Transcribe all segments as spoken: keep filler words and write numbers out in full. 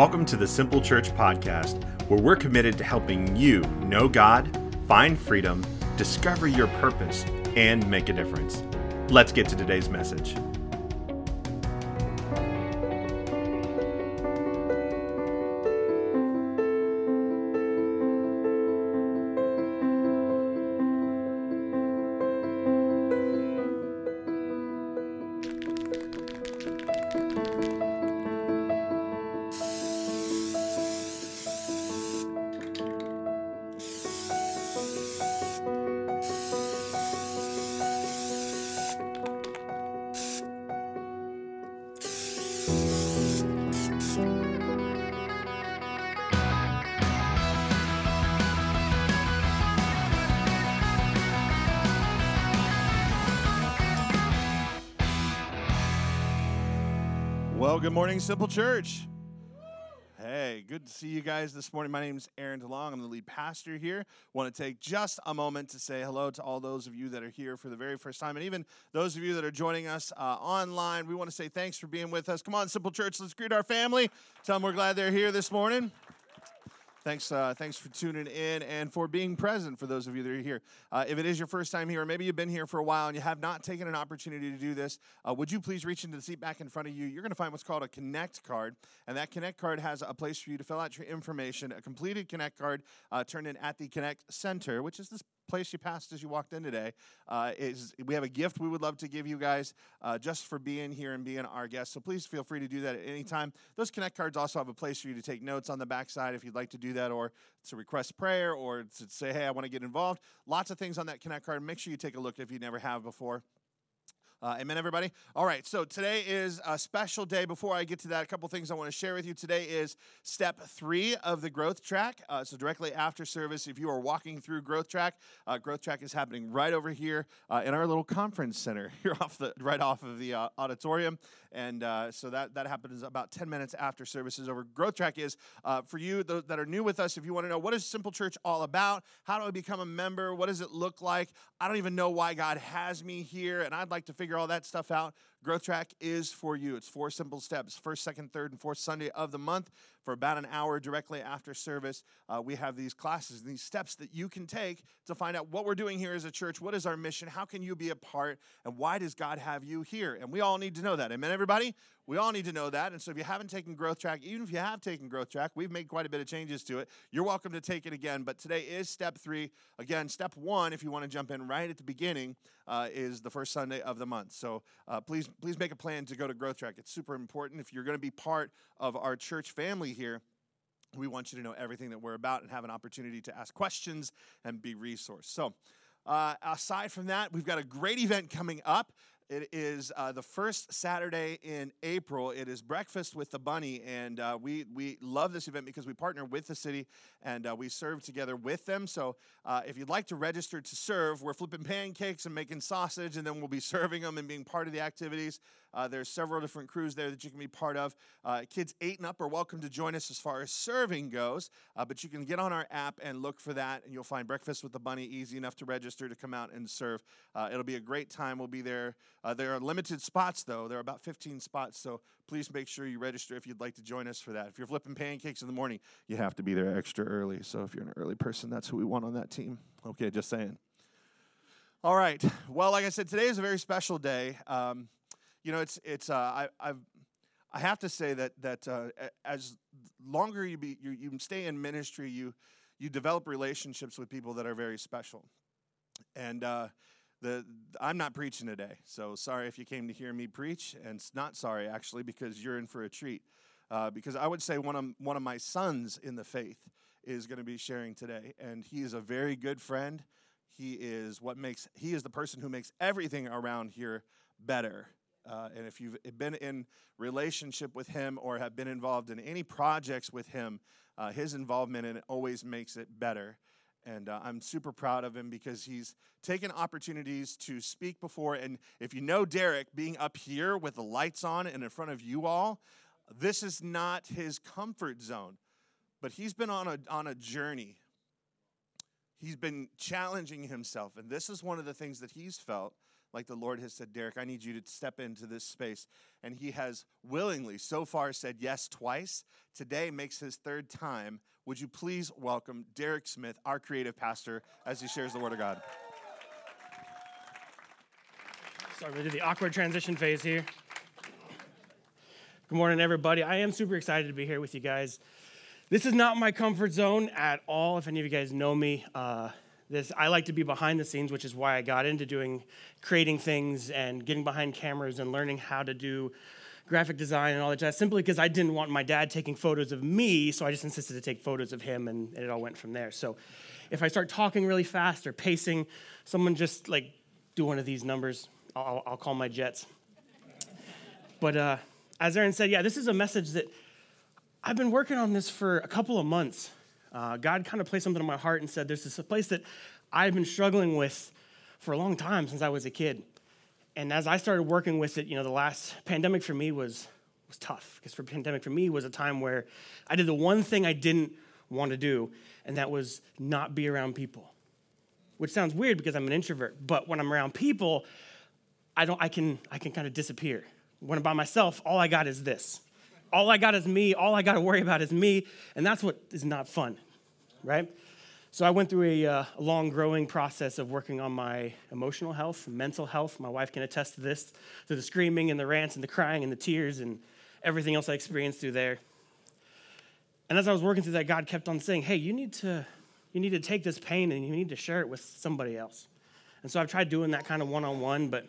Welcome to the Simple Church podcast, where we're committed to helping you know God, find freedom, discover your purpose, and make a difference. Let's get to today's message. Good morning, Simple Church. Hey, good to see you guys this morning. My name is Aaron DeLong. I'm the lead pastor here. Want to take just a moment to say hello to all those of you that are here for the very first time, and even those of you that are joining us uh, online. We want to say thanks for being with us. Come on, Simple Church, let's greet our family. Tell them we're glad they're here this morning. Thanks uh, thanks for tuning in and for being present for those of you that are here. Uh, if it is your first time here, or maybe you've been here for a while and you have not taken an opportunity to do this, uh, would you please reach into the seat back in front of you? You're going to find what's called a Connect Card, and that Connect Card has a place for you to fill out your information, a completed Connect Card uh, turned in at the Connect Center, which is this place you passed as you walked in today. Uh, is we have a gift we would love to give you guys uh, just for being here and being our guests. So please feel free to do that at any time. Those Connect Cards also have a place for you to take notes on the backside if you'd like to do that, or to request prayer, or to say, hey, I want to get involved. Lots of things on that Connect Card. Make sure you take a look if you never have before. Uh, amen, everybody. All right, so today is a special day. Before I get to that, a couple things I want to share with you. Today is step three of the growth track. Uh, so directly after service, if you are walking through growth track, uh, growth track is happening right over here uh, in our little conference center here, off the right off of the uh, auditorium. And uh, so that that happens about ten minutes after service is over. Growth track is uh, for you th- that are new with us. If you want to know, what is Simple Church all about? How do I become a member? What does it look like? I don't even know why God has me here, and I'd like to figure all that stuff out. Growth Track is for you. It's four simple steps. First, second, third, and fourth Sunday of the month for about an hour directly after service. Uh, we have these classes, these steps that you can take to find out what we're doing here as a church. What is our mission? How can you be a part? And why does God have you here? And we all need to know that. Amen, everybody? We all need to know that. And so if you haven't taken Growth Track, even if you have taken Growth Track, we've made quite a bit of changes to it. You're welcome to take it again. But today is step three. Again, step one, if you want to jump in right at the beginning, uh, is the first Sunday of the month. So uh, please Please make a plan to go to Growth Track. It's super important. If you're going to be part of our church family here, we want you to know everything that we're about and have an opportunity to ask questions and be resourced. So uh, aside from that, we've got a great event coming up. It is uh, the first Saturday in April. It is Breakfast with the Bunny, and uh, we we love this event because we partner with the city, and uh, we serve together with them. So uh, if you'd like to register to serve, we're flipping pancakes and making sausage, and then we'll be serving them and being part of the activities. Uh, there's several different crews there that you can be part of. Uh, kids eight and up are welcome to join us as far as serving goes, uh, but you can get on our app and look for that, and you'll find Breakfast with the Bunny, easy enough to register to come out and serve. Uh, it'll be a great time. We'll be there. Uh, there are limited spots, though. There are about fifteen spots, so please make sure you register if you'd like to join us for that. If you're flipping pancakes in the morning, you have to be there extra early. So if you're an early person, that's who we want on that team. Okay, just saying. All right. Well, like I said, today is a very special day. Um, you know, it's it's uh, I I've, I have to say that that uh, as longer you be you, you stay in ministry, you you develop relationships with people that are very special, and. Uh, The, I'm not preaching today, so sorry if you came to hear me preach, and not sorry, actually, because you're in for a treat, uh, because I would say one of, one of my sons in the faith is going to be sharing today, and he is a very good friend. He is what makes he is the person who makes everything around here better, uh, and if you've been in relationship with him or have been involved in any projects with him, uh, his involvement in it always makes it better. And uh, I'm super proud of him because he's taken opportunities to speak before. And if you know Derek, being up here with the lights on and in front of you all, this is not his comfort zone. But he's been on a on a journey. He's been challenging himself. And this is one of the things that he's felt like the Lord has said, Derek, I need you to step into this space. And he has willingly so far said yes twice. Today makes his third time. Would you please welcome Derek Smith, our creative pastor, as he shares the word of God. Sorry, we did the awkward transition phase here. Good morning, everybody. I am super excited to be here with you guys. This is not my comfort zone at all. If any of you guys know me, uh, this I like to be behind the scenes, which is why I got into doing creating things and getting behind cameras and learning how to do graphic design and all that jazz, simply because I didn't want my dad taking photos of me, so I just insisted to take photos of him, and, and it all went from there. So if I start talking really fast or pacing, someone just, like, do one of these numbers, I'll, I'll call my jets. But uh, as Aaron said, yeah, this is a message that I've been working on this for a couple of months. Uh, God kind of placed something in my heart and said, there's this place that I've been struggling with for a long time since I was a kid. And as I started working with it, you know, the last pandemic for me was was tough, because for pandemic for me was a time where I did the one thing I didn't want to do, and that was not be around people, which sounds weird because I'm an introvert. But when I'm around people, I don't. I can I can kind of disappear. When I'm by myself, all I got is this. All I got is me. All I got to worry about is me. And that's what is not fun, right? So I went through a, uh, a long growing process of working on my emotional health, mental health. My wife can attest to this, through the screaming and the rants and the crying and the tears and everything else I experienced through there. And as I was working through that, God kept on saying, hey, you need to, you need to take this pain and you need to share it with somebody else. And so I've tried doing that kind of one-on-one, but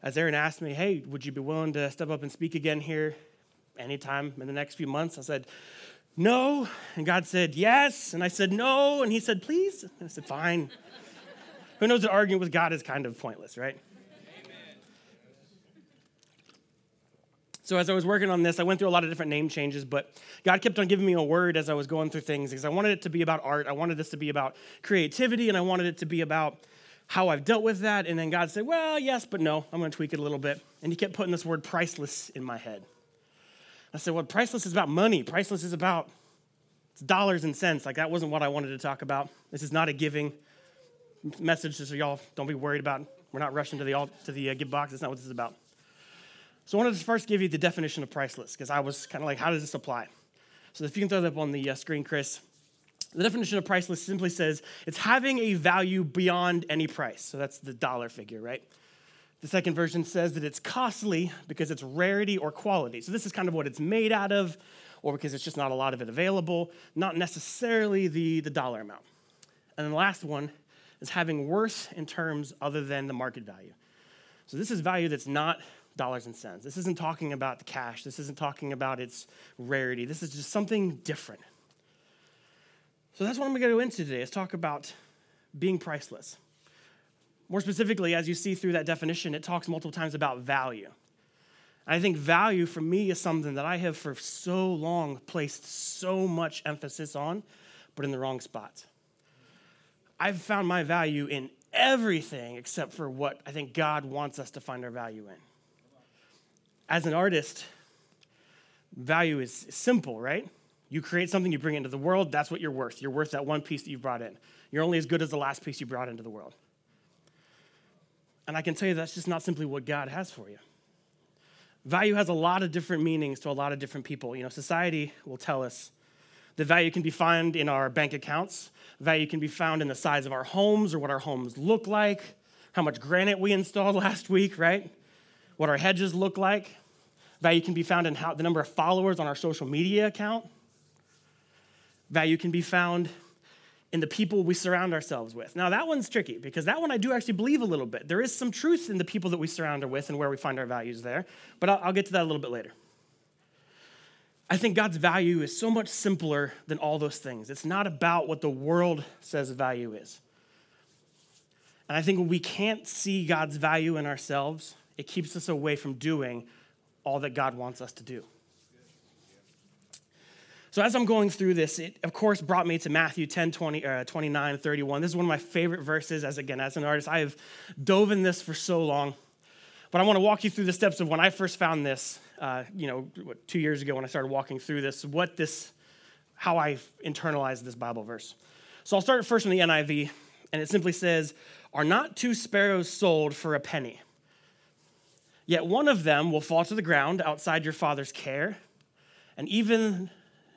as Aaron asked me, hey, would you be willing to step up and speak again here anytime in the next few months? I said, no. And God said, yes. And I said, no. And he said, please. And I said, fine. Who knows that arguing with God is kind of pointless, right? Amen. So as I was working on this, I went through a lot of different name changes, but God kept on giving me a word as I was going through things, because I wanted it to be about art. I wanted this to be about creativity, and I wanted it to be about how I've dealt with that. And then God said, well, yes, but no, I'm going to tweak it a little bit. And he kept putting this word priceless in my head. I said, well, priceless is about money. Priceless is about it's dollars and cents. Like, that wasn't what I wanted to talk about. This is not a giving message, so y'all don't be worried about it. We're not rushing to the to the uh, give box. That's not what this is about. So I wanted to first give you the definition of priceless, because I was kind of like, how does this apply? So if you can throw that up on the uh, screen, Chris. The definition of priceless simply says it's having a value beyond any price. So that's the dollar figure, right? The second version says that it's costly because it's rarity or quality. So this is kind of what it's made out of, or because it's just not a lot of it available, not necessarily the, the dollar amount. And then the last one is having worth in terms other than the market value. So this is value that's not dollars and cents. This isn't talking about the cash. This isn't talking about its rarity. This is just something different. So that's what I'm going to go into today, is talk about being priceless. More specifically, as you see through that definition, it talks multiple times about value. And I think value for me is something that I have for so long placed so much emphasis on, but in the wrong spots. I've found my value in everything except for what I think God wants us to find our value in. As an artist, value is simple, right? You create something, you bring it into the world, that's what you're worth. You're worth that one piece that you brought in. You're only as good as the last piece you brought into the world. And I can tell you that's just not simply what God has for you. Value has a lot of different meanings to a lot of different people. You know, society will tell us that value can be found in our bank accounts. Value can be found in the size of our homes, or what our homes look like, how much granite we installed last week, right? What our hedges look like. Value can be found in how the number of followers on our social media account. Value can be found in the people we surround ourselves with. Now, that one's tricky, because that one I do actually believe a little bit. There is some truth in the people that we surround her with and where we find our values there, but I'll, I'll get to that a little bit later. I think God's value is so much simpler than all those things. It's not about what the world says value is. And I think when we can't see God's value in ourselves, it keeps us away from doing all that God wants us to do. So as I'm going through this, it, of course, brought me to Matthew ten, twenty, uh, twenty-nine, thirty-one. This is one of my favorite verses. As again, as an artist, I have dove in this for so long. But I want to walk you through the steps of when I first found this, uh, you know, what, two years ago when I started walking through this, what this, how I internalized this Bible verse. So I'll start first in the N I V, and it simply says, Are not two sparrows sold for a penny? Yet one of them will fall to the ground outside your Father's care, and even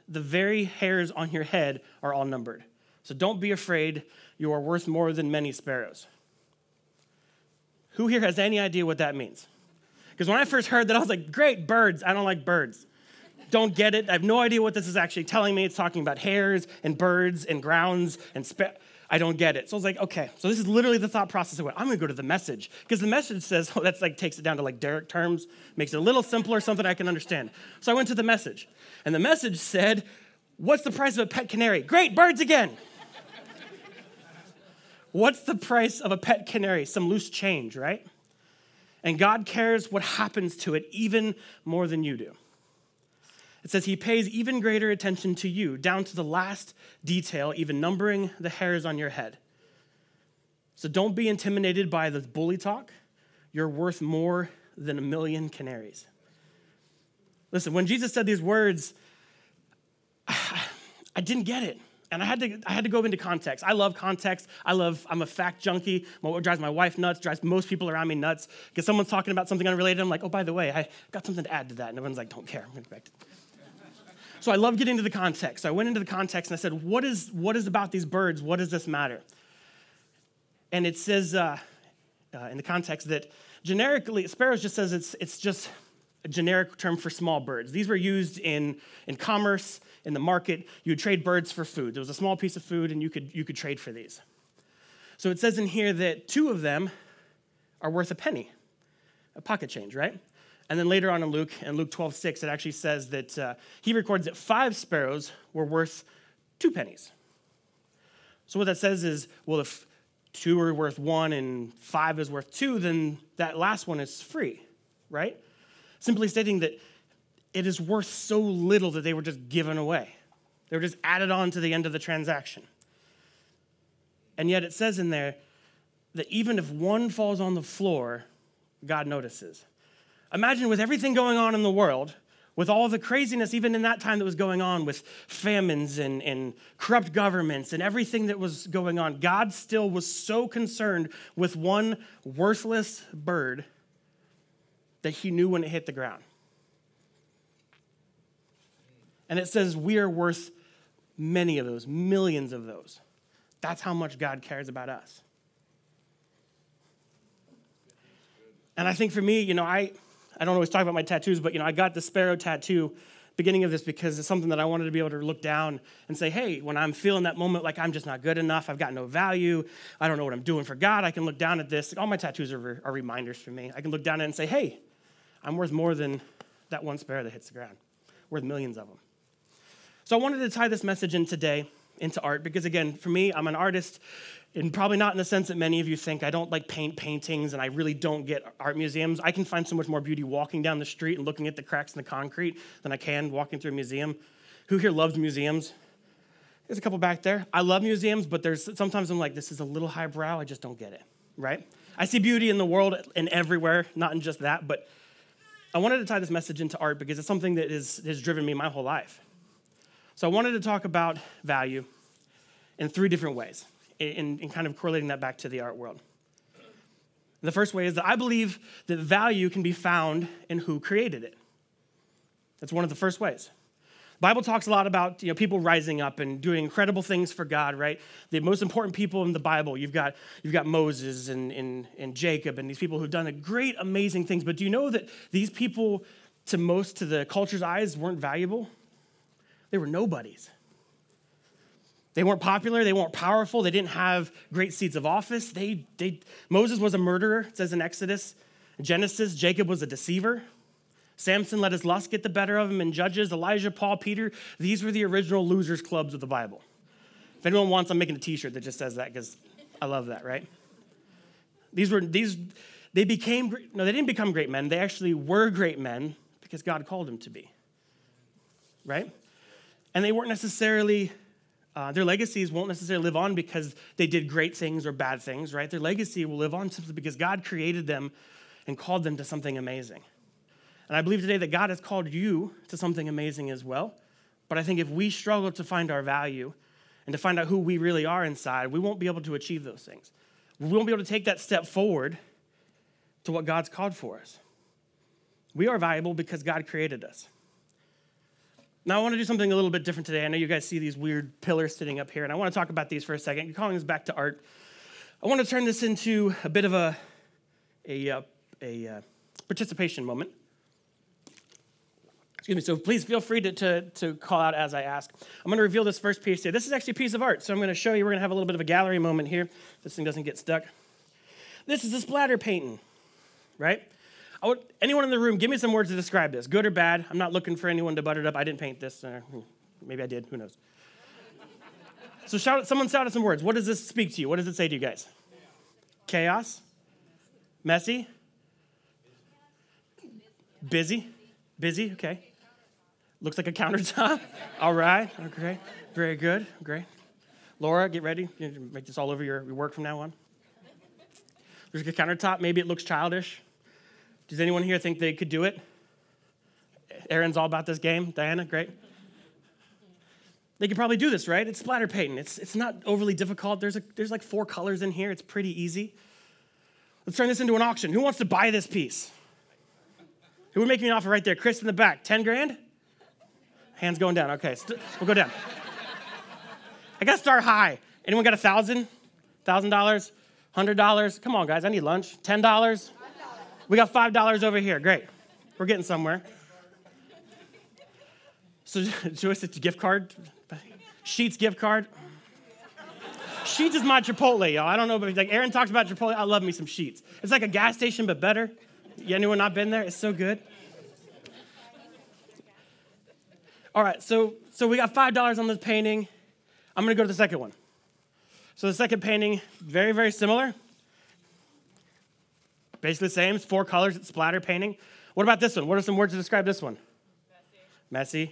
the very hairs on your head are all numbered. So don't be afraid, you are worth more than many sparrows. Who here has any idea what that means? Because when I first heard that, I was like, great, birds. I don't like birds. Don't get it. I have no idea what this is actually telling me. It's talking about hairs and birds and grounds and sparrows. I don't get it. So I was like, okay, so this is literally the thought process of what I'm going to go to the Message, because the Message says, oh, that's like takes it down to like Derek terms, makes it a little simpler, something I can understand. So I went to the Message, and the Message said, what's the price of a pet canary? Great, birds again. What's the price of a pet canary? Some loose change, right? And God cares what happens to it even more than you do. It says he pays even greater attention to you, down to the last detail, even numbering the hairs on your head. So don't be intimidated by the bully talk. You're worth more than a million canaries. Listen, when Jesus said these words, I didn't get it. And I had to I had to go into context. I love context. I love, I'm a fact junkie. What drives my wife nuts, drives most people around me nuts. Because someone's talking about something unrelated. I'm like, oh, by the way, I got something to add to that. And everyone's like, don't care. I'm going to go back to So I love getting into the context. So I went into the context and I said, what is what is about these birds? What does this matter? And it says uh, uh, in the context that generically, sparrows just says it's it's just a generic term for small birds. These were used in, in commerce, in the market. You would trade birds for food. There was a small piece of food and you could you could trade for these. So it says in here that two of them are worth a penny, a pocket change, right? And then later on in Luke, in Luke twelve six, it actually says that uh, he records that five sparrows were worth two pennies. So what that says is, well, if two are worth one and five is worth two, then that last one is free, right? Simply stating that it is worth so little that they were just given away. They were just added on to the end of the transaction. And yet it says in there that even if one falls on the floor, God notices. Imagine with everything going on in the world, with all the craziness, even in that time that was going on with famines and, and corrupt governments and everything that was going on, God still was so concerned with one worthless bird that he knew when it hit the ground. And it says we are worth many of those, millions of those. That's how much God cares about us. And I think for me, you know, I... I don't always talk about my tattoos, but, you know, I got the sparrow tattoo beginning of this because it's something that I wanted to be able to look down and say, hey, when I'm feeling that moment like I'm just not good enough, I've got no value, I don't know what I'm doing for God, I can look down at this. All my tattoos are, are reminders for me. I can look down at it and say, hey, I'm worth more than that one sparrow that hits the ground. Worth millions of them. So I wanted to tie this message in today into art because, again, for me, I'm an artist, and probably not in the sense that many of you think. I don't like paint paintings, and I really don't get art museums. I can find so much more beauty walking down the street and looking at the cracks in the concrete than I can walking through a museum. Who here loves museums? There's a couple back there. I love museums, but there's sometimes I'm like, this is a little highbrow. I just don't get it, right? I see beauty in the world and everywhere, not in just that, but I wanted to tie this message into art because it's something that is, has driven me my whole life. So I wanted to talk about value in three different ways. And, and kind of correlating that back to the art world. The first way is that I believe that value can be found in who created it. That's one of the first ways. The Bible talks a lot about, you know, people rising up and doing incredible things for God, right? The most important people in the Bible, you've got you've got Moses and, and, and Jacob and these people who've done great, amazing things. But do you know that these people, to most, to the culture's eyes, weren't valuable? They were nobodies. They weren't popular, they weren't powerful, they didn't have great seats of office. They, they, Moses was a murderer, it says in Exodus. In Genesis, Jacob was a deceiver. Samson let his lust get the better of him in Judges. Elijah, Paul, Peter, these were the original losers clubs of the Bible. If anyone wants, I'm making a t-shirt that just says that because I love that, right? These were, these, they became, no, they didn't become great men. They actually were great men because God called them to be, right? And they weren't necessarily... Uh, their legacies won't necessarily live on because they did great things or bad things, right? Their legacy will live on simply because God created them and called them to something amazing. And I believe today that God has called you to something amazing as well. But I think if we struggle to find our value and to find out who we really are inside, we won't be able to achieve those things. we won't be able to take that step forward to what God's called for us. We are valuable because God created us. Now, I want to do something a little bit different today. I know you guys see these weird pillars sitting up here, and I want to talk about these for a second. You're calling this back to art. I want to turn this into a bit of a, a, a, a participation moment. Excuse me, so please feel free to, to, to call out as I ask. I'm going to reveal this first piece here. This is actually a piece of art, so I'm going to show you. We're going to have a little bit of a gallery moment here. This thing doesn't get stuck. This is a splatter painting, right? I would, anyone in the room, give me some words to describe this, good or bad. I'm not looking for anyone to butter it up. I didn't paint this. Uh, maybe I did. Who knows? So shout, someone shout out some words. What does this speak to you? What does it say to you guys? Chaos? Messy? Busy? Busy? Okay. Looks like a countertop. All right. Okay. Very good. Great. Laura, get ready. You make this all over your, your work from now on. There's a countertop. Maybe it looks childish. Does anyone here think they could do it? Aaron's all about this game. Diana, great. They could probably do this, right? It's splatter painting. It's it's not overly difficult. There's a there's like four colors in here. It's pretty easy. Let's turn this into an auction. Who wants to buy this piece? Who would make me an offer right there? Chris in the back. Ten grand? Hands going down. Okay, st- we'll go down. I got to start high. Anyone got a thousand? Thousand dollars? Hundred dollars? Come on, guys. I need lunch. Ten dollars? We got five dollars over here. Great. We're getting somewhere. So, Joyce, it's a gift card. Sheets gift card. Sheets is my Chipotle, y'all. I don't know, but like Aaron talks about Chipotle. I love me some Sheets. It's like a gas station, but better. You anyone not been there? It's so good. All right, so so we got five dollars on this painting. I'm going to go to the second one. So the second painting, very, very similar. Basically the same. It's four colors. It's splatter painting. What about this one? What are some words to describe this one? Messy.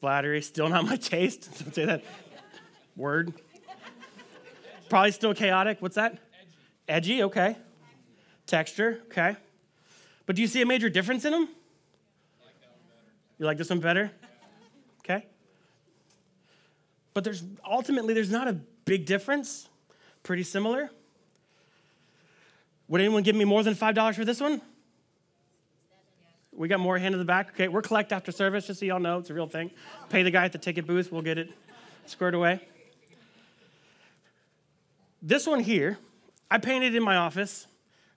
Messy. Splattery. Splattery. Still not my taste. Don't say that word. Probably still chaotic. What's that? Edgy. Edgy, okay. Texture, okay. But do you see a major difference in them? You like this one better? Okay. But there's ultimately, there's not a big difference. Pretty similar. Would anyone give me more than five dollars for this one? We got more hand in the back. Okay, we're collect after service, just so y'all know. It's a real thing. Pay the guy at the ticket booth. We'll get it squared away. This one here, I painted in my office.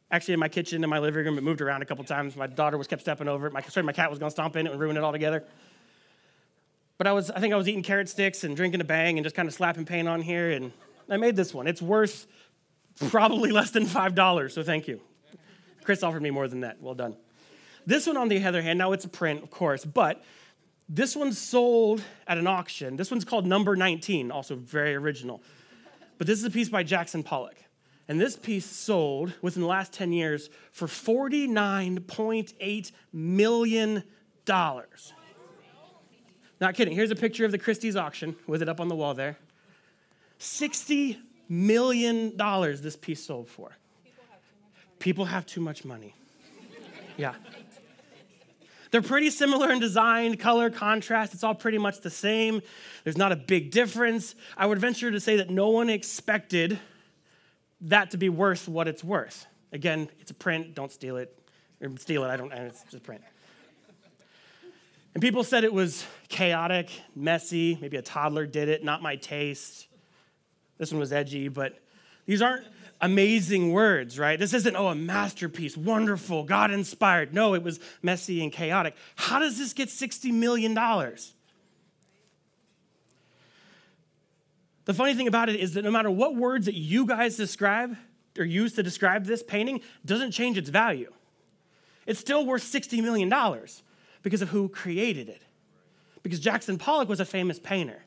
Actually, in my kitchen, in my living room, it moved around a couple times. My daughter was kept stepping over it. My, sorry, my cat was going to stomp in it and ruin it all together. But I was, I think I was eating carrot sticks and drinking a Bang and just kind of slapping paint on here, and I made this one. It's worth probably less than five dollars, so thank you. Chris offered me more than that. Well done. This one, on the other hand, now it's a print, of course, but this one's sold at an auction. This one's called Number nineteen, also very original. But this is a piece by Jackson Pollock. And this piece sold within the last ten years for forty-nine point eight million dollars. Not kidding. Here's a picture of the Christie's auction with it up on the wall there. sixty million dollars this piece sold for. People have too much money. People have too much money. Yeah. They're pretty similar in design, color, contrast. It's all pretty much the same. There's not a big difference. I would venture to say that no one expected that to be worth what it's worth. Again, it's a print. Don't steal it. Or steal it. I don't. It's just a print. And people said it was chaotic, messy. Maybe a toddler did it. Not my taste. This one was edgy, but these aren't amazing words, right? This isn't, oh, a masterpiece, wonderful, God-inspired. No, it was messy and chaotic. How does this get sixty million dollars? The funny thing about it is that no matter what words that you guys describe or use to describe this painting, doesn't change its value. It's still worth sixty million dollars because of who created it. Because Jackson Pollock was a famous painter.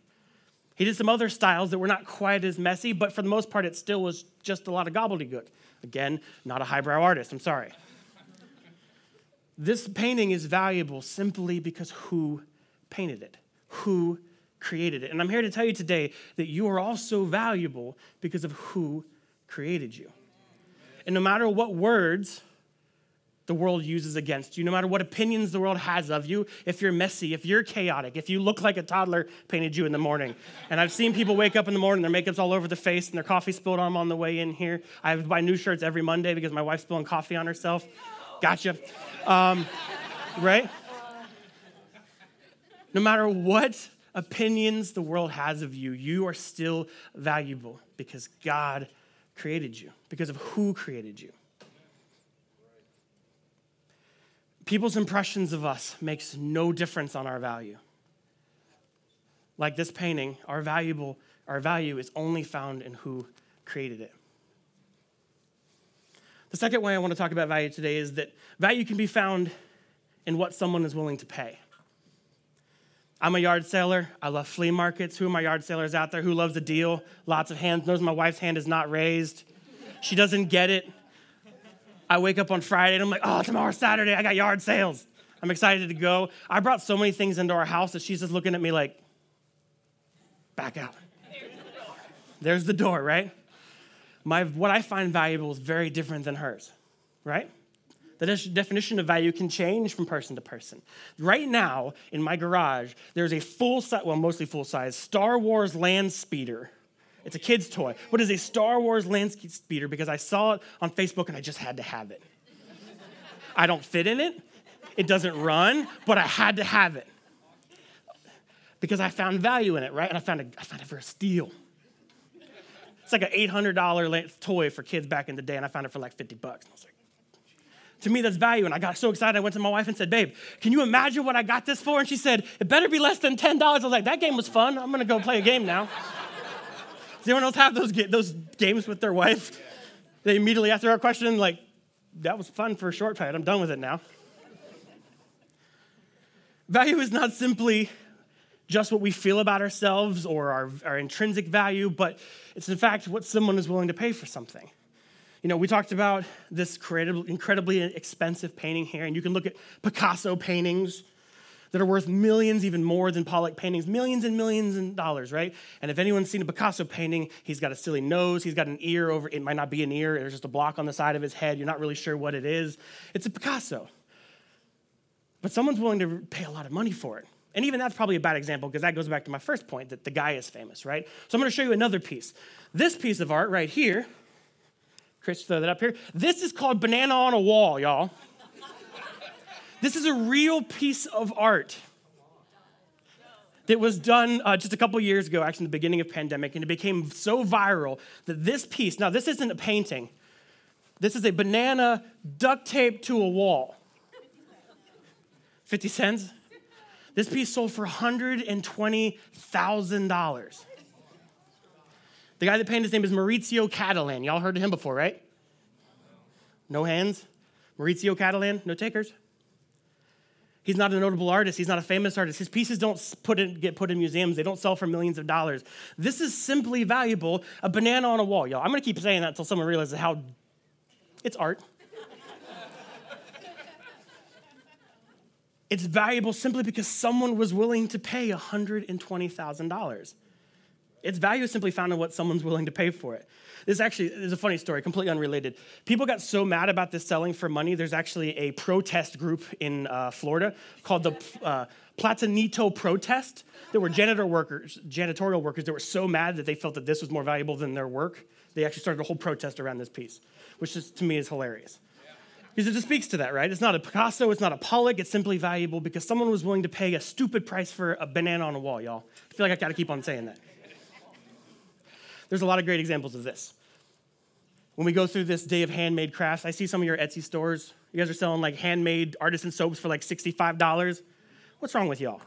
He did some other styles that were not quite as messy, but for the most part, it still was just a lot of gobbledygook. Again, not a highbrow artist, I'm sorry. This painting is valuable simply because who painted it, who created it. And I'm here to tell you today that you are also valuable because of who created you. And no matter what words the world uses against you, no matter what opinions the world has of you, if you're messy, if you're chaotic, if you look like a toddler painted you in the morning. And I've seen people wake up in the morning, their makeup's all over the face, and their coffee spilled on them on the way in here. I have to buy new shirts every Monday because my wife's spilling coffee on herself. Gotcha. Um, right? No matter what opinions the world has of you, you are still valuable because God created you, because of who created you. People's impressions of us makes no difference on our value. Like this painting, our valuable, our value is only found in who created it. The second way I want to talk about value today is that value can be found in what someone is willing to pay. I'm a yard sailor. I love flea markets. Who are my yard sailors out there? Who loves a deal? Lots of hands. Knows my wife's hand is not raised. She doesn't get it. I wake up on Friday and I'm like, oh, tomorrow's Saturday. I got yard sales. I'm excited to go. I brought so many things into our house that she's just looking at me like, back out. There's the door, There's the door right? My, what I find valuable is very different than hers, right? The de- definition of value can change from person to person. Right now, in my garage, there's a full-size, well, mostly full-size, Star Wars land speeder. It's a kid's toy. What is a Star Wars land speeder? Because I saw it on Facebook and I just had to have it. I don't fit in it. It doesn't run, but I had to have it. Because I found value in it, right? And I found a, I found it for a steal. It's like an eight hundred dollars toy for kids back in the day, and I found it for like fifty bucks. And I was like, to me, that's value. And I got so excited, I went to my wife and said, babe, can you imagine what I got this for? And she said, it better be less than ten dollars. I was like, that game was fun. I'm going to go play a game now. Does anyone else have those ga- those games with their wife? They immediately after our question, like, that was fun for a short time. I'm done with it now. Value is not simply just what we feel about ourselves or our, our intrinsic value, but it's in fact what someone is willing to pay for something. You know, we talked about this incredibly expensive painting here, and you can look at Picasso paintings that are worth millions, even more than Pollock paintings, millions and millions of dollars, right? And if anyone's seen a Picasso painting, he's got a silly nose, he's got an ear over, it might not be an ear, there's just a block on the side of his head, you're not really sure what it is. It's a Picasso. But someone's willing to pay a lot of money for it. And even that's probably a bad example because that goes back to my first point that the guy is famous, right? So I'm going to show you another piece. This piece of art right here, Chris, throw that up here. This is called Banana on a Wall, y'all. This is a real piece of art that was done uh, just a couple years ago, actually in the beginning of pandemic, and it became so viral that this piece, now this isn't a painting. This is a banana duct taped to a wall. fifty cents? This piece sold for one hundred twenty thousand dollars. The guy that painted his name is Maurizio Cattelan. Y'all heard of him before, right? No hands? Maurizio Cattelan, no takers. He's not a notable artist. He's not a famous artist. His pieces don't put in, get put in museums. They don't sell for millions of dollars. This is simply valuable, a banana on a wall, y'all. I'm going to keep saying that until someone realizes how it's art. It's valuable simply because someone was willing to pay one hundred twenty thousand dollars. Its value is simply found in what someone's willing to pay for it. This actually is a funny story, completely unrelated. People got so mad about this selling for money, there's actually a protest group in uh, Florida called the uh, Platanito Protest. There were janitor workers, janitorial workers that were so mad that they felt that this was more valuable than their work. They actually started a whole protest around this piece, which is, to me is hilarious. Because it just speaks to that, right? It's not a Picasso, it's not a Pollock, it's simply valuable because someone was willing to pay a stupid price for a banana on a wall, y'all. I feel like I gotta keep on saying that. There's a lot of great examples of this. When we go through this day of handmade crafts, I see some of your Etsy stores. You guys are selling like handmade artisan soaps for like sixty-five dollars. What's wrong with y'all?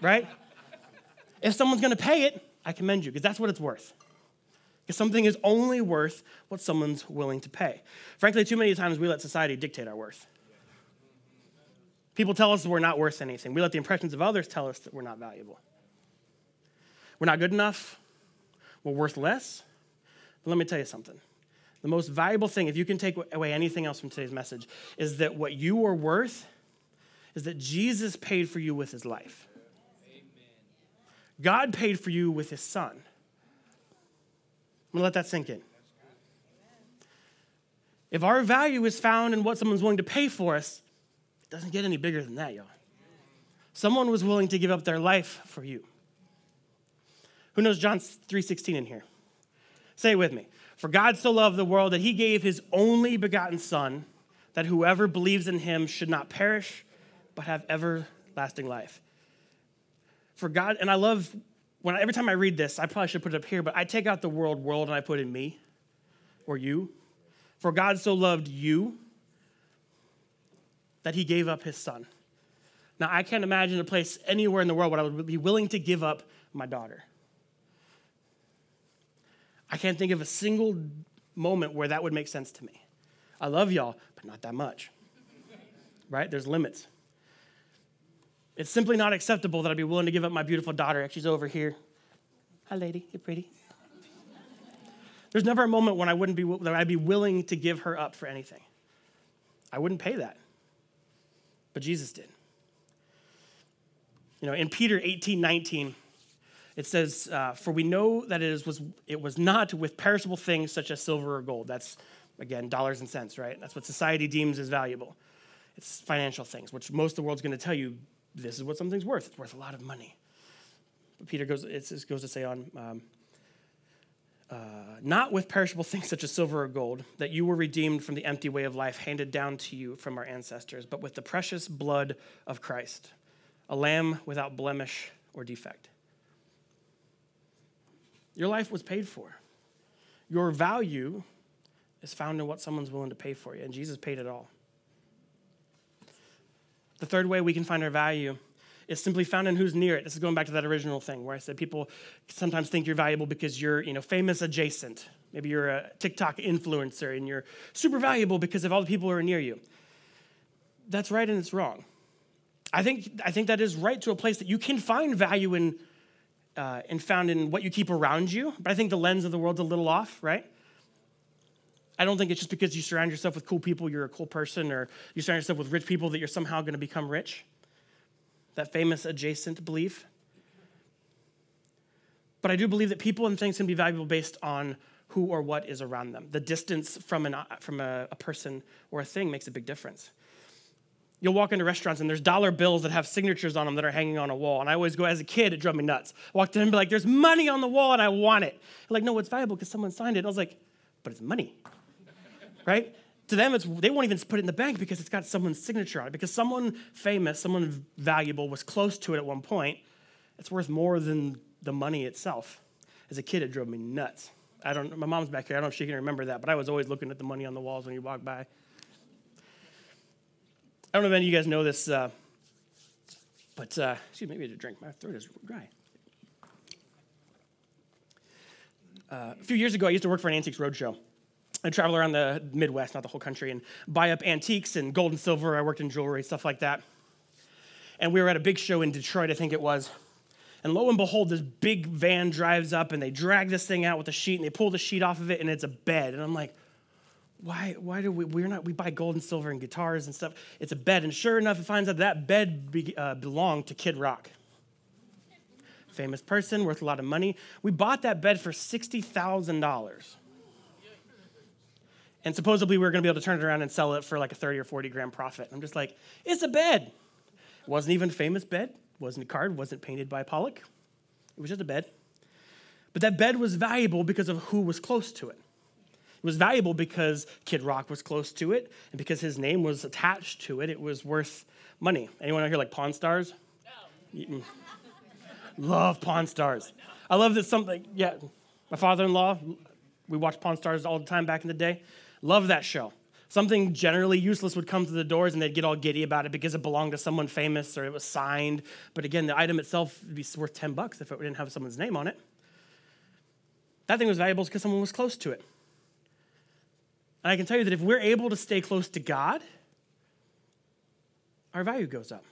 Right? If someone's gonna pay it, I commend you because that's what it's worth. Because something is only worth what someone's willing to pay. Frankly, too many times we let society dictate our worth. People tell us we're not worth anything. We let the impressions of others tell us that we're not valuable. We're not good enough. We're worth less. But let me tell you something. The most valuable thing, if you can take away anything else from today's message, is that what you are worth is that Jesus paid for you with his life. Amen. God paid for you with his son. I'm going to let that sink in. If our value is found in what someone's willing to pay for us, it doesn't get any bigger than that, y'all. Someone was willing to give up their life for you. Who knows John three sixteen in here? Say it with me. For God so loved the world that he gave his only begotten son, that whoever believes in him should not perish, but have everlasting life. For God, and I love, when I, every time I read this, I probably should put it up here, but I take out the world, world, and I put in me or you. For God so loved you that he gave up his son. Now, I can't imagine a place anywhere in the world where I would be willing to give up my daughter. I can't think of a single moment where that would make sense to me. I love y'all, but not that much, right? There's limits. It's simply not acceptable that I'd be willing to give up my beautiful daughter. She's over here. Hi, lady. You're pretty. There's never a moment when I wouldn't be that I'd be willing to give her up for anything. I wouldn't pay that, but Jesus did. You know, in Peter eighteen nineteen, it says, uh, "For we know that it is was it was not with perishable things such as silver or gold." That's again dollars and cents, right? That's what society deems as valuable. It's financial things, which most of the world's going to tell you this is what something's worth. It's worth a lot of money. But Peter goes it goes to say on. Um, Uh, not with perishable things such as silver or gold, that you were redeemed from the empty way of life handed down to you from our ancestors, but with the precious blood of Christ, a lamb without blemish or defect. Your life was paid for. Your value is found in what someone's willing to pay for you, and Jesus paid it all. The third way we can find our value is simply found in who's near it. This is going back to that original thing where I said people sometimes think you're valuable because you're, you know, famous adjacent. Maybe you're a TikTok influencer and you're super valuable because of all the people who are near you. That's right and it's wrong. I think I think that is right to a place that you can find value in uh, and found in what you keep around you, but I think the lens of the world's a little off, right? I don't think it's just because you surround yourself with cool people, you're a cool person, or you surround yourself with rich people that you're somehow going to become rich. That famous adjacent belief. But I do believe that people and things can be valuable based on who or what is around them. The distance from an from a, a person or a thing makes a big difference. You'll walk into restaurants and there's dollar bills that have signatures on them that are hanging on a wall. And I always go, as a kid, it drove me nuts. I walked in and be like, there's money on the wall and I want it. I'm like, no, it's valuable because someone signed it. I was like, but it's money, right? To them, it's, they won't even put it in the bank because it's got someone's signature on it. Because someone famous, someone valuable was close to it at one point. It's worth more than the money itself. As a kid, it drove me nuts. I don't. My mom's back here. I don't know if she can remember that, but I was always looking at the money on the walls when you walk by. I don't know if any of you guys know this, uh, but uh, excuse me, maybe I need to drink. My throat is dry. Uh, a few years ago, I used to work for an Antiques Roadshow. I travel around the Midwest, not the whole country, and buy up antiques and gold and silver. I worked in jewelry, stuff like that. And we were at a big show in Detroit, I think it was. And lo and behold, this big van drives up, and they drag this thing out with a sheet, and they pull the sheet off of it, and it's a bed. And I'm like, why Why do we, we're not, we buy gold and silver and guitars and stuff. It's a bed. And sure enough, it finds out that bed be, uh, belonged to Kid Rock. Famous person, worth a lot of money. We bought that bed for sixty thousand dollars. And supposedly we were going to be able to turn it around and sell it for like a thirty or forty grand profit. I'm just like, it's a bed. It wasn't even a famous bed. It wasn't a card. It wasn't painted by Pollock. It was just a bed. But that bed was valuable because of who was close to it. It was valuable because Kid Rock was close to it and because his name was attached to it. It was worth money. Anyone out here like Pawn Stars? No. Love Pawn Stars. I love that something, yeah. My father-in-law, we watched Pawn Stars all the time back in the day. Love that show. Something generally useless would come to the doors and they'd get all giddy about it because it belonged to someone famous or it was signed. But again, the item itself would be worth ten bucks if it didn't have someone's name on it. That thing was valuable because someone was close to it. And I can tell you that if we're able to stay close to God, our value goes up.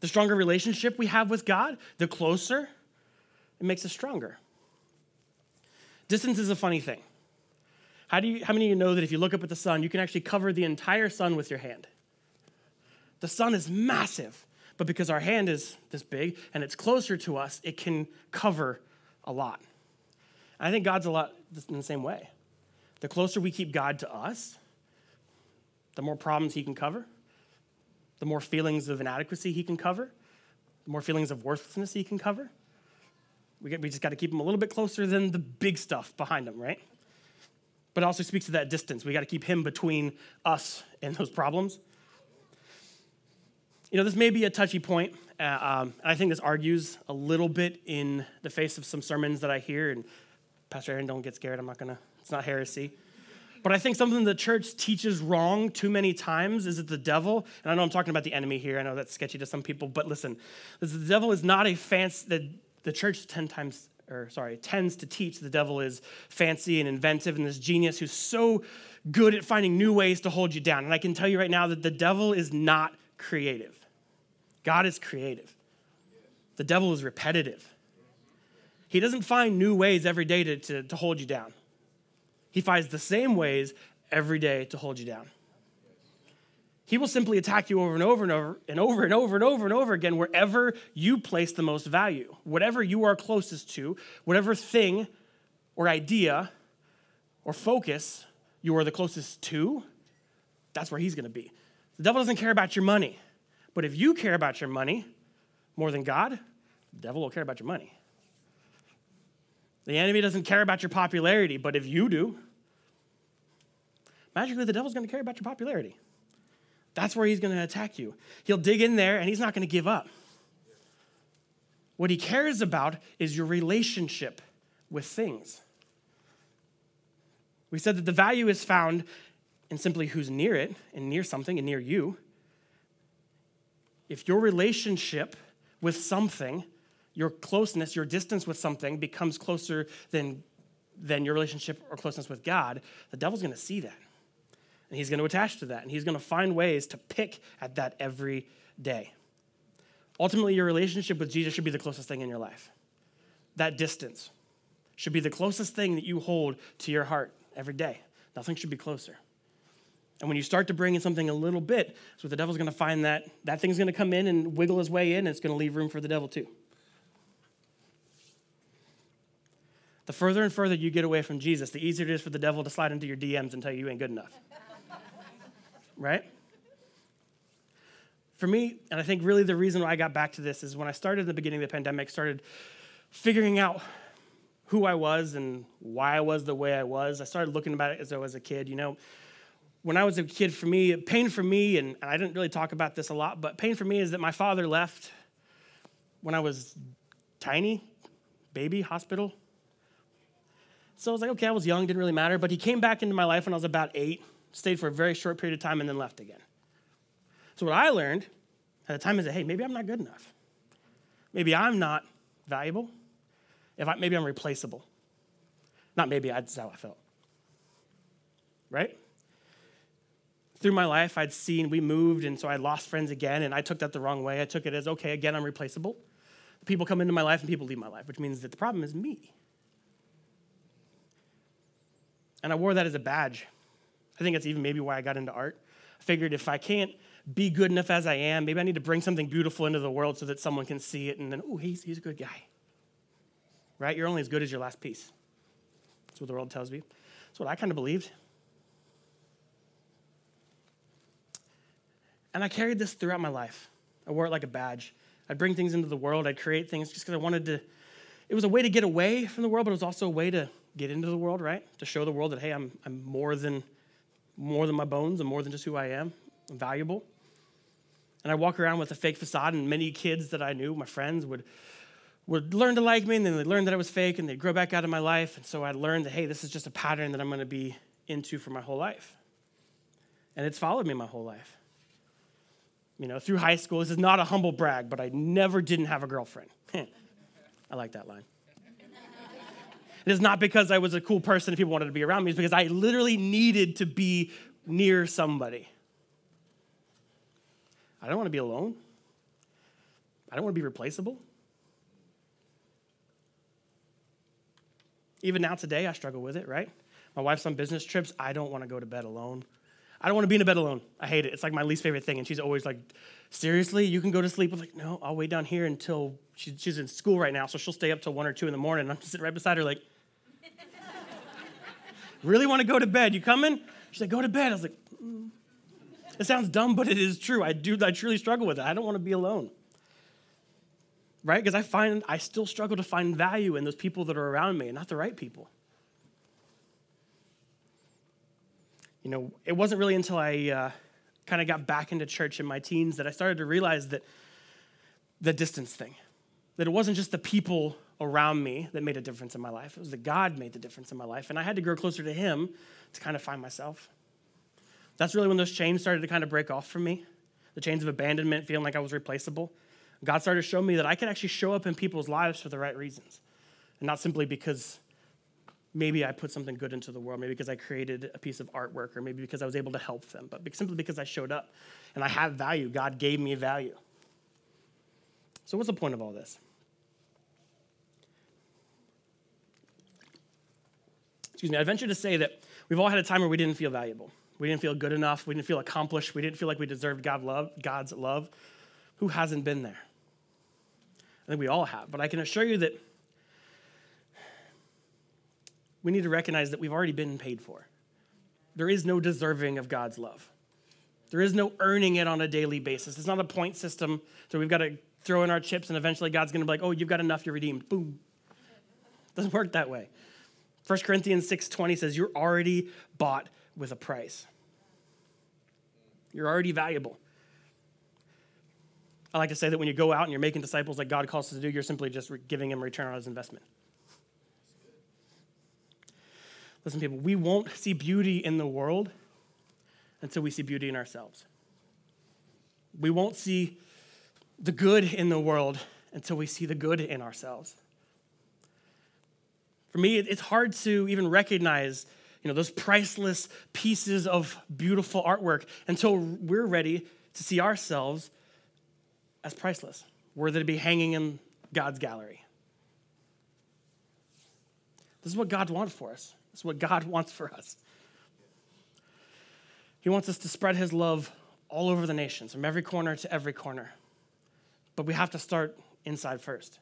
The stronger relationship we have with God, the closer, it makes us stronger. Distance is a funny thing. How do you? How many of you know that if you look up at the sun, you can actually cover the entire sun with your hand? The sun is massive, but because our hand is this big and it's closer to us, it can cover a lot. And I think God's a lot in the same way. The closer we keep God to us, the more problems he can cover, the more feelings of inadequacy he can cover, the more feelings of worthlessness he can cover. We get, we just got to keep him a little bit closer than the big stuff behind him, right? But it also speaks to that distance. We got to keep him between us and those problems. You know, this may be a touchy point. Uh, um, and I think this argues a little bit in the face of some sermons that I hear. And Pastor Aaron, don't get scared. I'm not going to, it's not heresy. But I think something the church teaches wrong too many times is that the devil, and I know I'm talking about the enemy here. I know that's sketchy to some people, but listen, the devil is not a fancy, the, the church ten times, or sorry, tends to teach the devil is fancy and inventive and this genius who's so good at finding new ways to hold you down. And I can tell you right now that the devil is not creative. God is creative. The devil is repetitive. He doesn't find new ways every day to, to, to hold you down. He finds the same ways every day to hold you down. He will simply attack you over and over and over and over and over and over and over again wherever you place the most value, whatever you are closest to, whatever thing or idea or focus you are the closest to, that's where he's going to be. The devil doesn't care about your money, but if you care about your money more than God, the devil will care about your money. The enemy doesn't care about your popularity, but if you do, magically, the devil's going to care about your popularity. That's where he's going to attack you. He'll dig in there, and he's not going to give up. What he cares about is your relationship with things. We said that the value is found in simply who's near it, and near something, and near you. If your relationship with something, your closeness, your distance with something becomes closer than than your relationship or closeness with God, the devil's going to see that. And he's going to attach to that. And he's going to find ways to pick at that every day. Ultimately, your relationship with Jesus should be the closest thing in your life. That distance should be the closest thing that you hold to your heart every day. Nothing should be closer. And when you start to bring in something a little bit, so the devil's going to find that that thing's going to come in and wiggle his way in, and it's going to leave room for the devil too. The further and further you get away from Jesus, the easier it is for the devil to slide into your D Ms and tell you you ain't good enough. Right? For me, and I think really the reason why I got back to this is when I started at the beginning of the pandemic, started figuring out who I was and why I was the way I was. I started looking about it as I was a kid. You know, when I was a kid, for me, pain for me, and I didn't really talk about this a lot, but pain for me is that my father left when I was tiny, baby, hospital. So I was like, okay, I was young, didn't really matter. But he came back into my life when I was about eight, stayed for a very short period of time, and then left again. So what I learned at the time is that, hey, maybe I'm not good enough. Maybe I'm not valuable. If I, maybe I'm replaceable. Not maybe, that's how I felt. Right? Through my life, I'd seen, we moved, and so I lost friends again, and I took that the wrong way. I took it as, okay, again, I'm replaceable. People come into my life, and people leave my life, which means that the problem is me. And I wore that as a badge. I think that's even maybe why I got into art. I figured if I can't be good enough as I am, maybe I need to bring something beautiful into the world so that someone can see it and then, oh, he's, he's a good guy. Right? You're only as good as your last piece. That's what the world tells me. That's what I kind of believed. And I carried this throughout my life. I wore it like a badge. I'd bring things into the world. I'd create things just because I wanted to. It was a way to get away from the world, but it was also a way to get into the world, right? To show the world that, hey, I'm I'm more than more than my bones and more than just who I am. I'm valuable. And I walk around with a fake facade, and many kids that I knew, my friends, would would learn to like me, and then they'd learn that I was fake, and they'd grow back out of my life. And so I learned that, hey, this is just a pattern that I'm going to be into for my whole life. And it's followed me my whole life. You know, through high school, this is not a humble brag, but I never didn't have a girlfriend. I like that line. It is not because I was a cool person and people wanted to be around me. It's because I literally needed to be near somebody. I don't want to be alone. I don't want to be replaceable. Even now today, I struggle with it, right? My wife's on business trips. I don't want to go to bed alone. I don't want to be in a bed alone. I hate it. It's like my least favorite thing. And she's always like, seriously, you can go to sleep? I'm like, no, I'll wait down here until she, she's in school right now. So she'll stay up till one or two in the morning. And I'm just sitting right beside her like, really want to go to bed. You coming? She's like, go to bed. I was like, mm. It sounds dumb, but it is true. I do. I truly struggle with it. I don't want to be alone. Right? Because I find I still struggle to find value in those people that are around me and not the right people. You know, it wasn't really until I uh, kind of got back into church in my teens that I started to realize that the distance thing, that it wasn't just the people around me that made a difference in my life. It was that God made the difference in my life, and I had to grow closer to him to kind of find myself. That's really when those chains started to kind of break off from me, the chains of abandonment, feeling like I was replaceable. God started to show me that I could actually show up in people's lives for the right reasons, and not simply because maybe I put something good into the world, maybe because I created a piece of artwork, or maybe because I was able to help them, but simply because I showed up and I have value. God gave me value. So what's the point of all this? Excuse me, I venture to say that we've all had a time where we didn't feel valuable. We didn't feel good enough. We didn't feel accomplished. We didn't feel like we deserved God love, God's love. Who hasn't been there? I think we all have, but I can assure you that we need to recognize that we've already been paid for. There is no deserving of God's love. There is no earning it on a daily basis. It's not a point system that we've got to throw in our chips and eventually God's going to be like, oh, you've got enough, you're redeemed. Boom. It doesn't work that way. First Corinthians six twenty says you're already bought with a price. You're already valuable. I like to say that when you go out and you're making disciples like God calls us to do, you're simply just giving him a return on his investment. Listen, people, we won't see beauty in the world until we see beauty in ourselves. We won't see the good in the world until we see the good in ourselves. For me, it's hard to even recognize, you know, those priceless pieces of beautiful artwork until we're ready to see ourselves as priceless, worthy to be hanging in God's gallery. This is what God wants for us. This is what God wants for us. He wants us to spread his love all over the nations, from every corner to every corner. But we have to start inside first.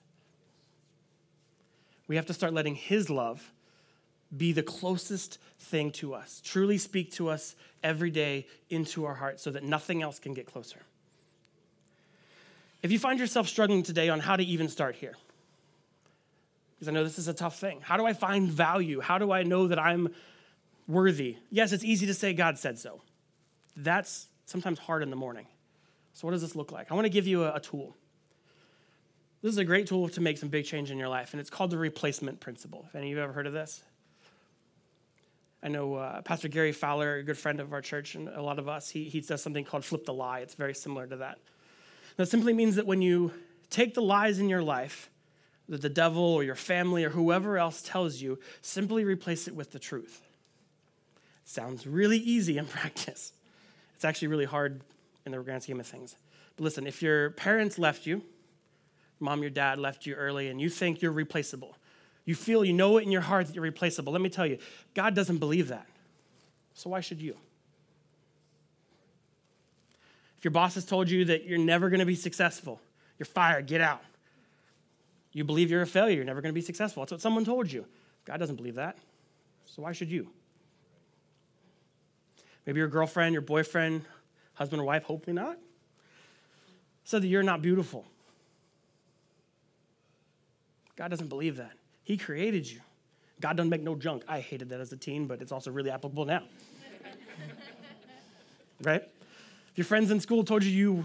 We have to start letting his love be the closest thing to us, truly speak to us every day into our hearts so that nothing else can get closer. If you find yourself struggling today on how to even start here, because I know this is a tough thing. How do I find value? How do I know that I'm worthy? Yes, it's easy to say God said so. That's sometimes hard in the morning. So what does this look like? I want to give you a, a tool. This is a great tool to make some big change in your life, and it's called the replacement principle. If any of you have ever heard of this? I know uh, Pastor Gary Fowler, a good friend of our church, and a lot of us, he, he does something called flip the lie. It's very similar to that. That simply means that when you take the lies in your life that the devil or your family or whoever else tells you, simply replace it with the truth. It sounds really easy in practice. It's actually really hard in the grand scheme of things. But listen, if your parents left you, mom, your dad left you early, and you think you're replaceable, you feel, you know it in your heart that you're replaceable, let me tell you, God doesn't believe that. So why should you? Your boss has told you that you're never going to be successful. You're fired. Get out. You believe you're a failure. You're never going to be successful. That's what someone told you. God doesn't believe that. So why should you? Maybe your girlfriend, your boyfriend, husband or wife, hopefully not, said that you're not beautiful. God doesn't believe that. He created you. God doesn't make no junk. I hated that as a teen, but it's also really applicable now. Right? Your friends in school told you, you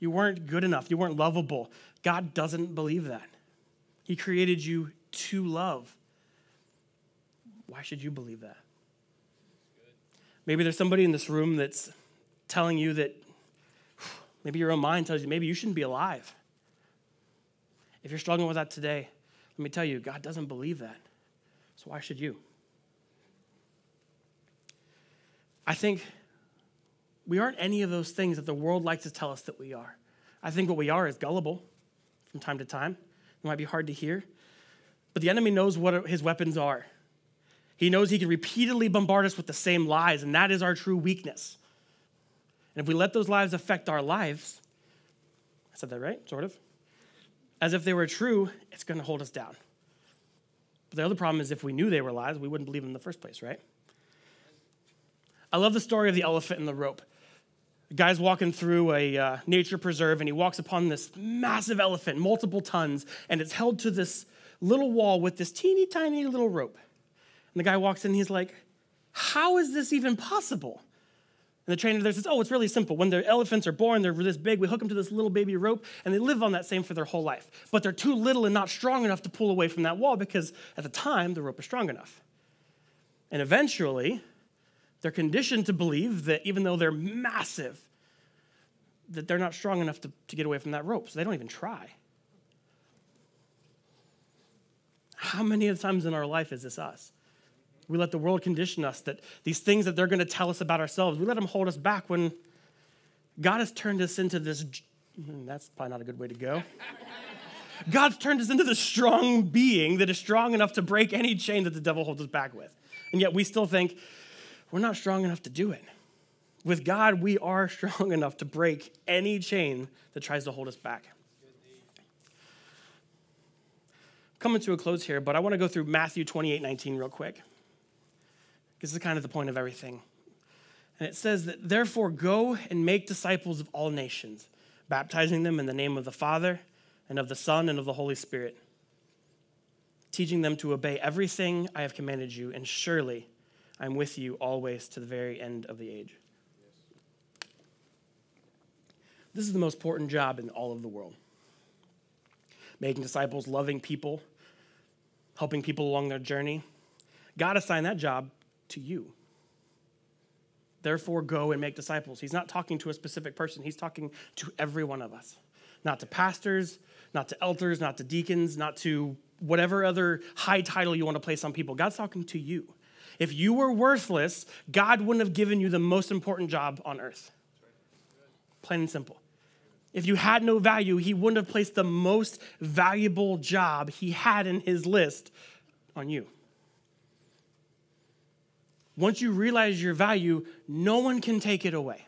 you weren't good enough, you weren't lovable. God doesn't believe that. He created you to love. Why should you believe that? Maybe there's somebody in this room that's telling you that, maybe your own mind tells you, maybe you shouldn't be alive. If you're struggling with that today, let me tell you, God doesn't believe that. So why should you? I think we aren't any of those things that the world likes to tell us that we are. I think what we are is gullible from time to time. It might be hard to hear. But the enemy knows what his weapons are. He knows he can repeatedly bombard us with the same lies, and that is our true weakness. And if we let those lies affect our lives, I said that right, sort of, as if they were true, it's going to hold us down. But the other problem is if we knew they were lies, we wouldn't believe them in the first place, right? I love the story of the elephant and the rope. The guy's walking through a uh, nature preserve, and he walks upon this massive elephant, multiple tons, and it's held to this little wall with this teeny tiny little rope. And the guy walks in, and he's like, how is this even possible? And the trainer there says, oh, it's really simple. When the elephants are born, they're this big. We hook them to this little baby rope, and they live on that same for their whole life. But they're too little and not strong enough to pull away from that wall because at the time, the rope is strong enough. And eventually, they're conditioned to believe that even though they're massive, that they're not strong enough to, to get away from that rope, so they don't even try. How many of the times in our life is this us? We let the world condition us, that these things that they're going to tell us about ourselves, we let them hold us back when God has turned us into this, that's probably not a good way to go. God's turned us into this strong being that is strong enough to break any chain that the devil holds us back with. And yet we still think we're not strong enough to do it. With God, we are strong enough to break any chain that tries to hold us back. Coming to a close here, but I want to go through Matthew twenty-eight nineteen real quick. This is kind of the point of everything. And it says that, therefore, go and make disciples of all nations, baptizing them in the name of the Father and of the Son and of the Holy Spirit, teaching them to obey everything I have commanded you, and surely I'm with you always to the very end of the age. Yes. This is the most important job in all of the world. Making disciples, loving people, helping people along their journey. God assigned that job to you. Therefore, go and make disciples. He's not talking to a specific person. He's talking to every one of us. Not to pastors, not to elders, not to deacons, not to whatever other high title you want to place on people. God's talking to you. If you were worthless, God wouldn't have given you the most important job on earth. Plain and simple. If you had no value, he wouldn't have placed the most valuable job he had in his list on you. Once you realize your value, no one can take it away.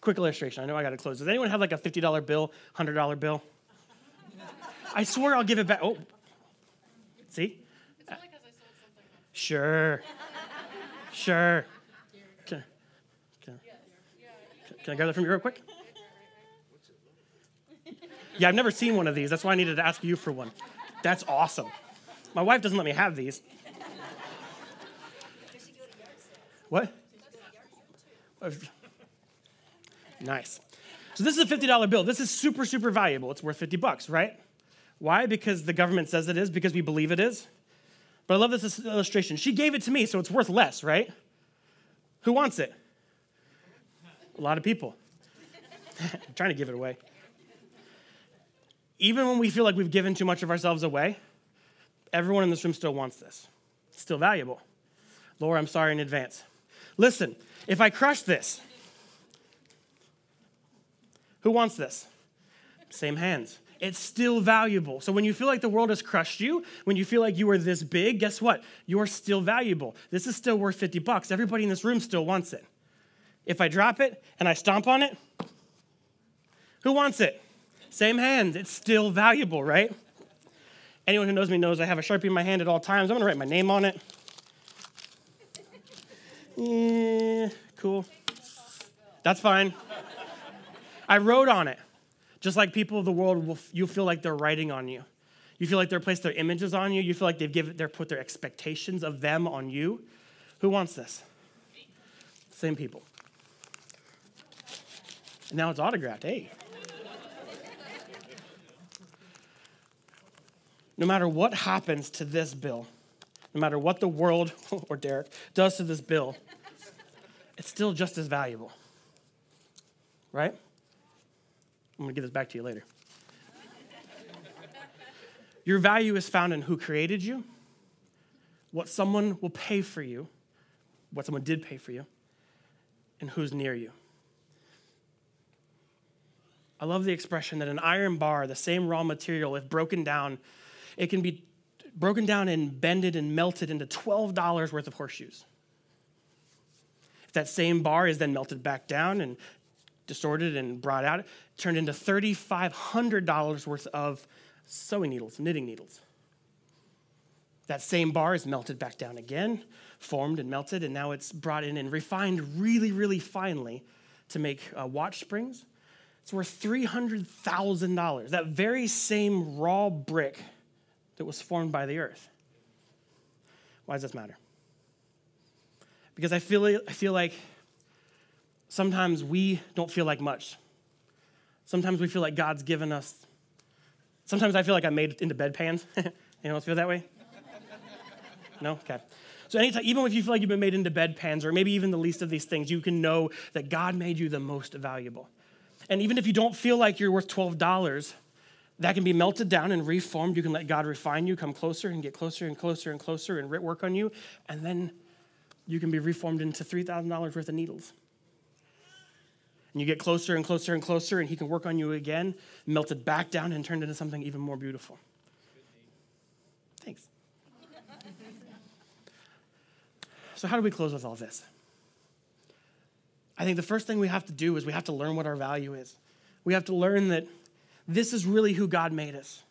Quick illustration. I know I got to close. Does anyone have like a fifty dollar bill, one hundred dollar bill? I swear I'll give it back. Oh, see? It's really because I sold something. Sure. Sure. Can, can, can I grab that from you real quick? Yeah, I've never seen one of these. That's why I needed to ask you for one. That's awesome. My wife doesn't let me have these. What? Nice. So this is a fifty dollar bill. This is super, super valuable. It's worth fifty bucks, right? Why? Because the government says it is, because we believe it is. But I love this illustration. She gave it to me, so it's worth less, right? Who wants it? A lot of people. I'm trying to give it away. Even when we feel like we've given too much of ourselves away, everyone in this room still wants this. It's still valuable. Laura, I'm sorry in advance. Listen, if I crush this, who wants this? Same hands. It's still valuable. So when you feel like the world has crushed you, when you feel like you are this big, guess what? You're still valuable. This is still worth fifty bucks. Everybody in this room still wants it. If I drop it and I stomp on it, who wants it? Same hands. It's still valuable, right? Anyone who knows me knows I have a Sharpie in my hand at all times. I'm going to write my name on it. Yeah, cool. That's fine. I wrote on it. Just like people of the world, will, you feel like they're writing on you. You feel like they've placed their images on you. You feel like they've given, they're put their expectations of them on you. Who wants this? Same people. And now it's autographed. Hey. No matter what happens to this bill, no matter what the world or Derek does to this bill, it's still just as valuable, right? I'm gonna give this back to you later. Your value is found in who created you, what someone will pay for you, what someone did pay for you, and who's near you. I love the expression that an iron bar, the same raw material, if broken down, it can be broken down and bended and melted into twelve dollars worth of horseshoes. If that same bar is then melted back down and distorted and brought out, it turned into three thousand five hundred dollars worth of sewing needles, knitting needles. That same bar is melted back down again, formed and melted, and now it's brought in and refined really, really finely to make uh, watch springs. It's worth three hundred thousand dollars, that very same raw brick that was formed by the earth. Why does this matter? Because I feel, I feel like sometimes we don't feel like much. Sometimes we feel like God's given us. Sometimes I feel like I'm made into bedpans. Anyone else feel that way? No? Okay. So anytime, even if you feel like you've been made into bedpans or maybe even the least of these things, you can know that God made you the most valuable. And even if you don't feel like you're worth twelve dollars, that can be melted down and reformed. You can let God refine you, come closer and get closer and closer and closer and work on you. And then you can be reformed into three thousand dollars worth of needles. And you get closer and closer and closer, and he can work on you again, melted back down and turned into something even more beautiful. Thanks. So how do we close with all this? I think the first thing we have to do is we have to learn what our value is. We have to learn that this is really who God made us.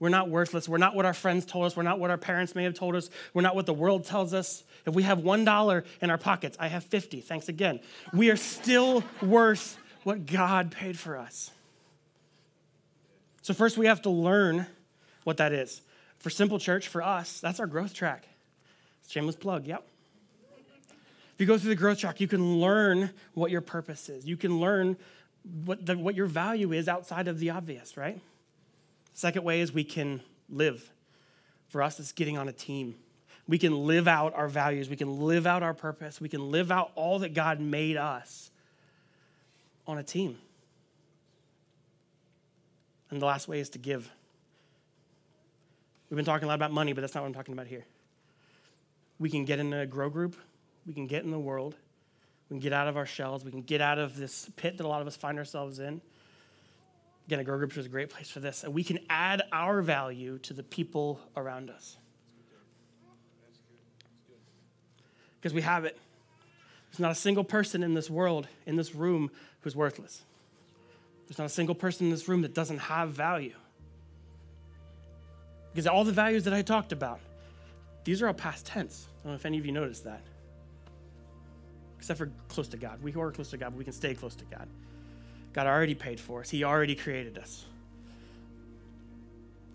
We're not worthless. We're not what our friends told us. We're not what our parents may have told us. We're not what the world tells us. If we have one dollar in our pockets, I have fifty. Thanks again. We are still worth what God paid for us. So first, we have to learn what that is. For Simple Church, for us, that's our growth track. Shameless plug, yep. If you go through the growth track, you can learn what your purpose is. You can learn what the, what your value is outside of the obvious, right? Second way is we can live. For us, it's getting on a team. We can live out our values. We can live out our purpose. We can live out all that God made us on a team. And the last way is to give. We've been talking a lot about money, but that's not what I'm talking about here. We can get in a grow group. We can get in the world. We can get out of our shells. We can get out of this pit that a lot of us find ourselves in. Again, a girl group is a great place for this. And we can add our value to the people around us. Because we have it. There's not a single person in this world, in this room, who's worthless. There's not a single person in this room that doesn't have value. Because all the values that I talked about, these are all past tense. I don't know if any of you noticed that. Except for close to God. We are close to God, but we can stay close to God. God already paid for us. He already created us.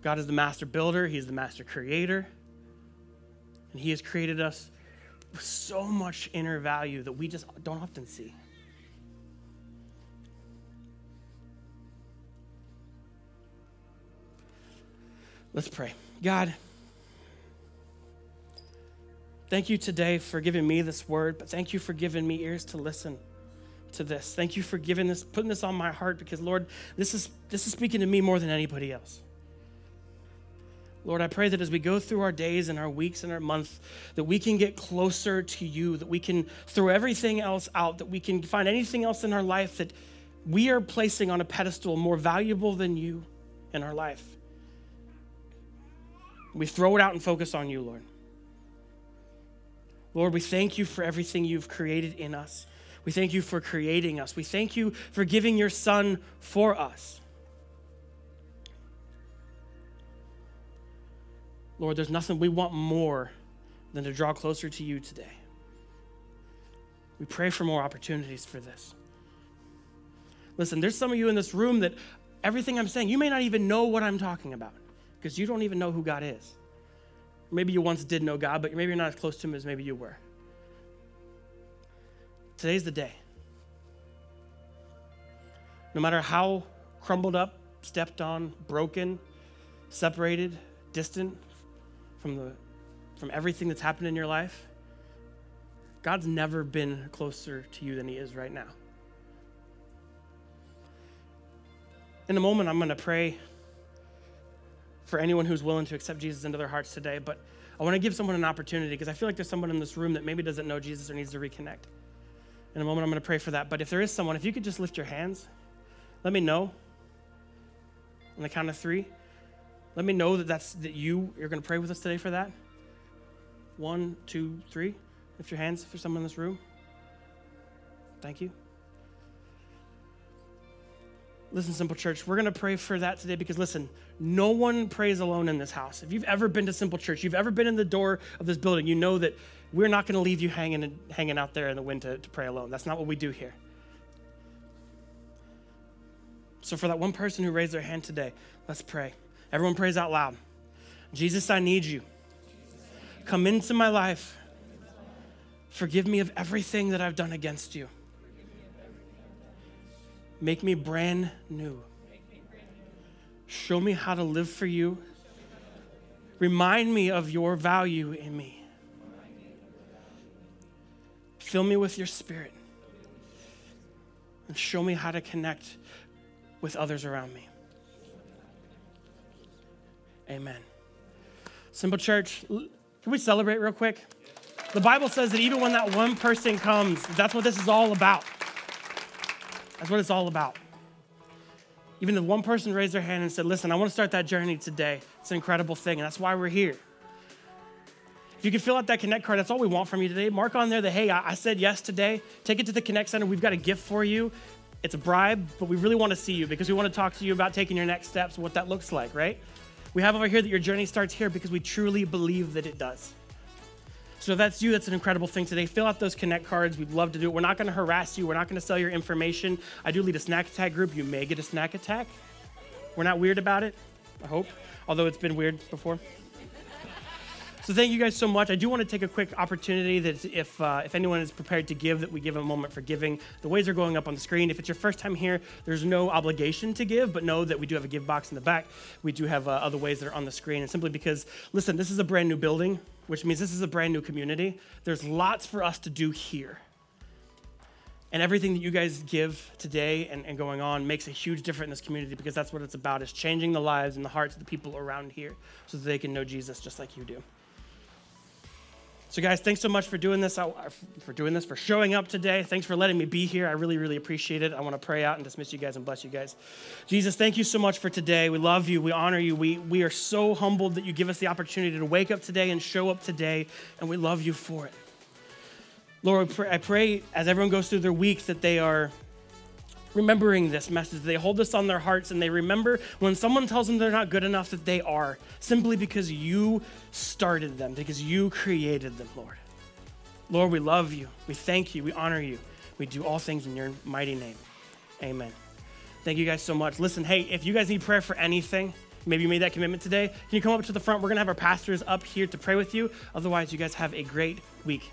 God is the master builder. He is the master creator. And he has created us with so much inner value that we just don't often see. Let's pray. God, thank you today for giving me this word, but thank you for giving me ears to listen to this. Thank you for giving this, putting this on my heart, because Lord, this is this is speaking to me more than anybody else. Lord, I pray that as we go through our days and our weeks and our month, that we can get closer to you, that we can throw everything else out, that we can find anything else in our life that we are placing on a pedestal more valuable than you in our life. We throw it out and focus on you, Lord. Lord, we thank you for everything you've created in us. We thank you for creating us. We thank you for giving your son for us. Lord, there's nothing we want more than to draw closer to you today. We pray for more opportunities for this. Listen, there's some of you in this room that everything I'm saying, you may not even know what I'm talking about because you don't even know who God is. Maybe you once did know God, but maybe you're not as close to him as maybe you were. Today's the day. No matter how crumbled up, stepped on, broken, separated, distant from the, from everything that's happened in your life, God's never been closer to you than he is right now. In a moment, I'm going to pray for anyone who's willing to accept Jesus into their hearts today, but I want to give someone an opportunity because I feel like there's someone in this room that maybe doesn't know Jesus or needs to reconnect. In a moment, I'm going to pray for that, but if there is someone, if you could just lift your hands, let me know on the count of three. Let me know that that's that you, you're going to pray with us today for that. One, two, three. Lift your hands for someone in this room. Thank you. Listen, Simple Church, we're going to pray for that today because, listen, no one prays alone in this house. If you've ever been to Simple Church, you've ever been in the door of this building, you know that we're not going to leave you hanging and hanging out there in the wind to, to pray alone. That's not what we do here. So for that one person who raised their hand today, let's pray. Everyone prays out loud. Jesus, I need you. Come into my life. Forgive me of everything that I've done against you. Make me brand new. Show me how to live for you. Remind me of your value in me. Fill me with your spirit and show me how to connect with others around me. Amen. Simple Church, can we celebrate real quick? The Bible says that even when that one person comes, that's what this is all about. That's what it's all about. Even the one person raised their hand and said, listen, I want to start that journey today. It's an incredible thing, and that's why we're here. If you can fill out that Connect card, that's all we want from you today. Mark on there that, hey, I said yes today. Take it to the Connect Center. We've got a gift for you. It's a bribe, but we really want to see you because we want to talk to you about taking your next steps and what that looks like, right? We have over here that your journey starts here because we truly believe that it does. So if that's you, that's an incredible thing today. Fill out those Connect cards. We'd love to do it. We're not going to harass you. We're not going to sell your information. I do lead a snack attack group. You may get a snack attack. We're not weird about it, I hope, although it's been weird before. So thank you guys so much. I do want to take a quick opportunity that if uh, if anyone is prepared to give, that we give a moment for giving. The ways are going up on the screen. If it's your first time here, there's no obligation to give, but know that we do have a give box in the back. We do have uh, other ways that are on the screen. And simply because, listen, this is a brand new building, which means this is a brand new community. There's lots for us to do here. And everything that you guys give today and, and going on makes a huge difference in this community because that's what it's about, is changing the lives and the hearts of the people around here so that they can know Jesus just like you do. So guys, thanks so much for doing this, for doing this, for showing up today. Thanks for letting me be here. I really, really appreciate it. I want to pray out and dismiss you guys and bless you guys. Jesus, thank you so much for today. We love you. We honor you. We, we are so humbled that you give us the opportunity to wake up today and show up today, and we love you for it. Lord, I pray as everyone goes through their weeks that they are remembering this message. They hold this on their hearts and they remember when someone tells them they're not good enough that they are, simply because you started them, because you created them, Lord. Lord, we love you. We thank you. We honor you. We do all things in your mighty name. Amen. Thank you guys so much. Listen, hey, if you guys need prayer for anything, maybe you made that commitment today, can you come up to the front? We're going to have our pastors up here to pray with you. Otherwise, you guys have a great week.